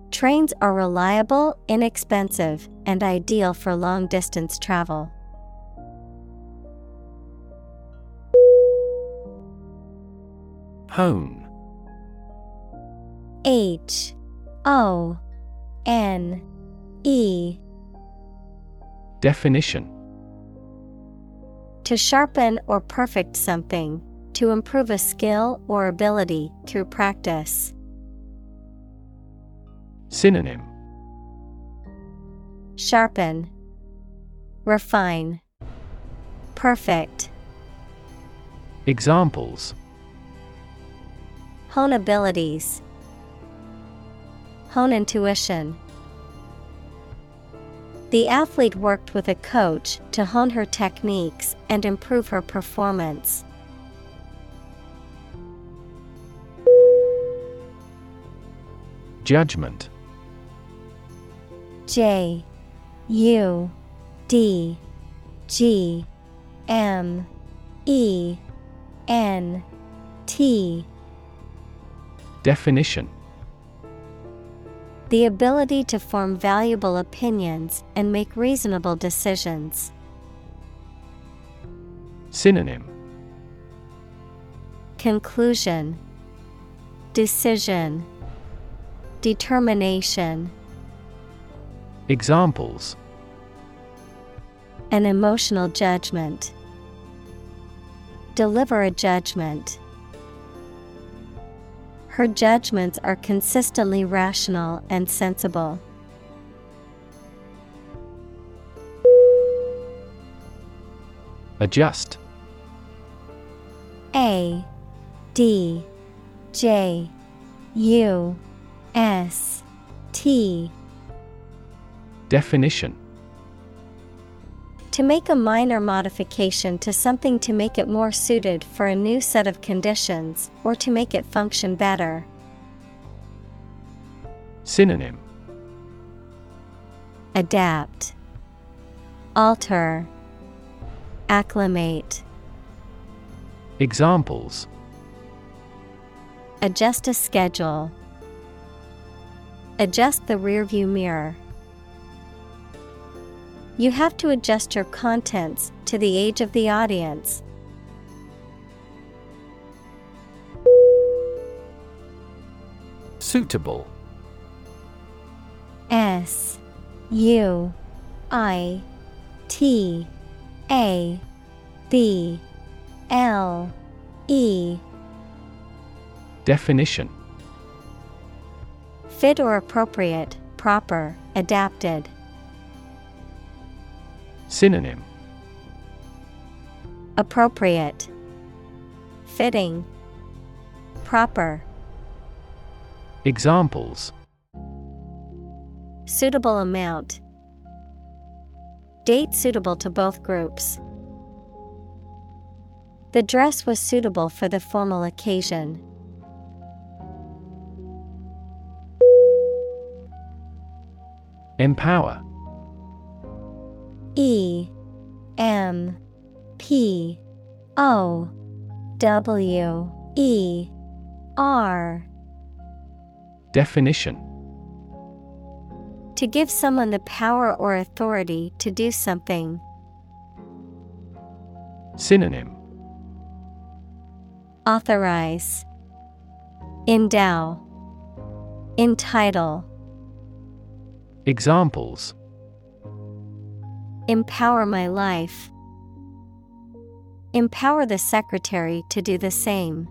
Trains are reliable, inexpensive, and ideal for long-distance travel. Hone. H-O-N-E. Definition: to sharpen or perfect something, to improve a skill or ability through practice. Synonym: sharpen, refine, perfect. Examples: hone abilities, hone intuition. The athlete worked with a coach to hone her techniques and improve her performance. Judgment. J-U-D-G-M-E-N-T. Definition: the ability to form valuable opinions and make reasonable decisions. Synonym: conclusion, decision, determination. Examples: an emotional judgment, deliver a judgment. Her judgments are consistently rational and sensible. Adjust. A-D-J-U-S-T. Definition: to make a minor modification to something to make it more suited for a new set of conditions, or to make it function better. Synonym: adapt, alter, acclimate. Examples: adjust a schedule, adjust the rearview mirror. You have to adjust your contents to the age of the audience. Suitable. SUITABLE. Definition: fit or appropriate, proper, adapted. Synonym: appropriate, fitting, proper. Examples: suitable amount. Date suitable to both groups. The dress was suitable for the formal occasion. Empower. EMPOWER. Definition: to give someone the power or authority to do something. Synonym: authorize, endow, entitle. Examples: empower my life. Empower the secretary to do the same.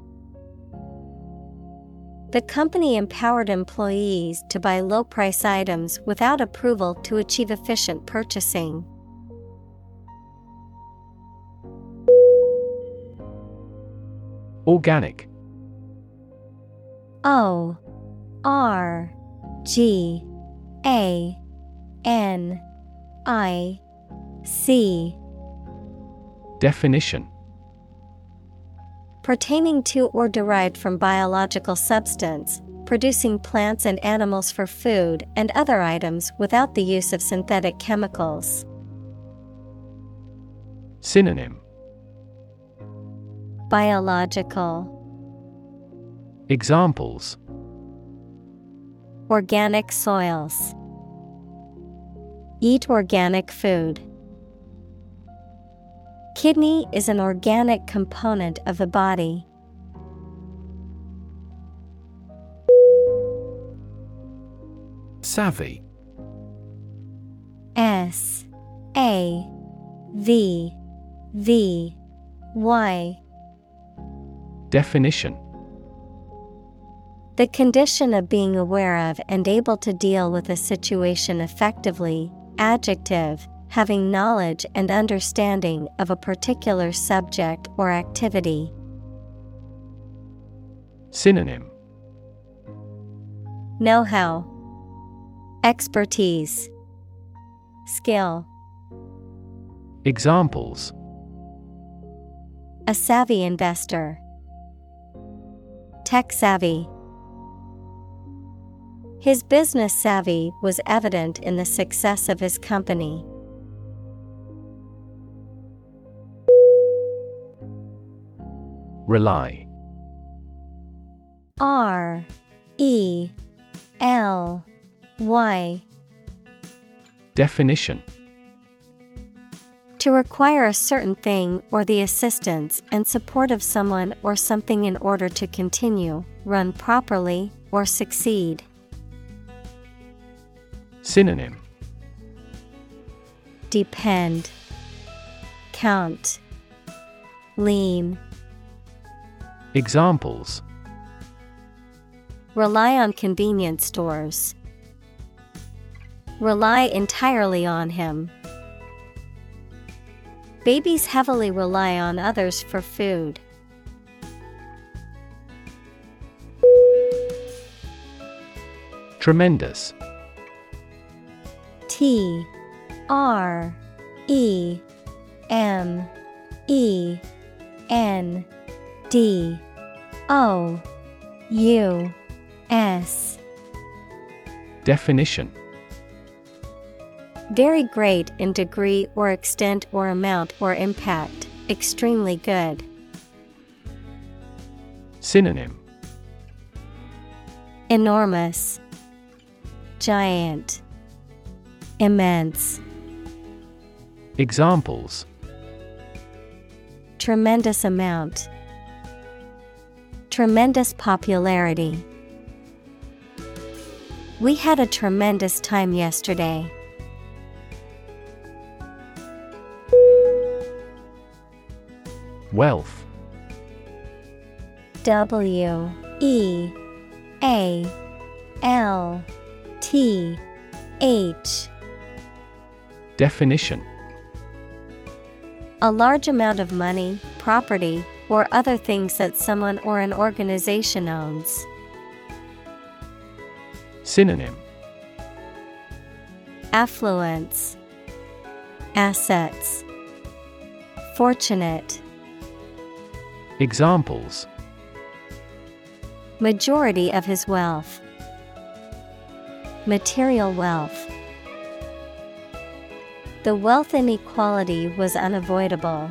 The company empowered employees to buy low-price items without approval to achieve efficient purchasing. Organic. ORGANIC. Definition: pertaining to or derived from biological substance, producing plants and animals for food and other items without the use of synthetic chemicals. Synonym: biological. Examples: organic soils. Eat organic food. Kidney is an organic component of the body. Savvy. SAVVY. Definition: the condition of being aware of and able to deal with a situation effectively. Adjective: having knowledge and understanding of a particular subject or activity. Synonym: know-how, expertise, skill. Examples: a savvy investor. Tech savvy. His business savvy was evident in the success of his company. Rely. RELY. Definition: to require a certain thing or the assistance and support of someone or something in order to continue, run properly, or succeed. Synonym: depend, count, lean. Examples: rely on convenience stores. Rely entirely on him. Babies heavily rely on others for food. Tremendous. T-R-E-M-E-N-D-O-U-S. M-E-N-D-O-U-S. Definition: very great in degree or extent or amount or impact, extremely good. Synonym: enormous, giant, immense. Examples: tremendous amount, tremendous popularity. We had a tremendous time yesterday. Wealth. W-E-A-L-T-H. Definition: a large amount of money, property, or other things that someone or an organization owns. Synonym: affluence, assets, fortunate. Examples: majority of his wealth, material wealth. The wealth inequality was unavoidable.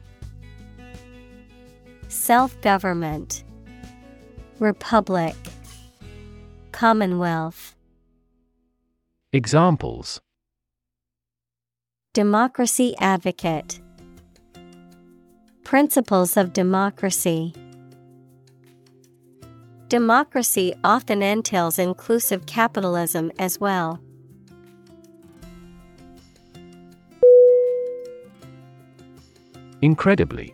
self-government, republic, commonwealth. Examples: democracy advocate, principles of democracy. Democracy often entails inclusive capitalism as well. Incredibly.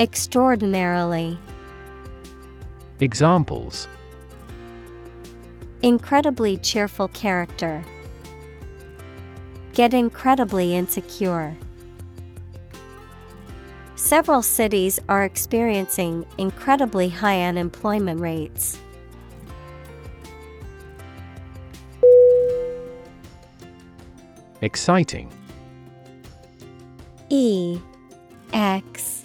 extraordinarily. Examples: incredibly cheerful character, get incredibly insecure. Several cities are experiencing incredibly high unemployment rates. Exciting. E X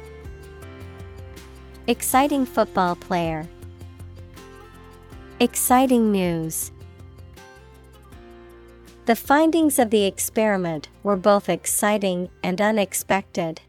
exciting football player, exciting news. The findings of the experiment were both exciting and unexpected.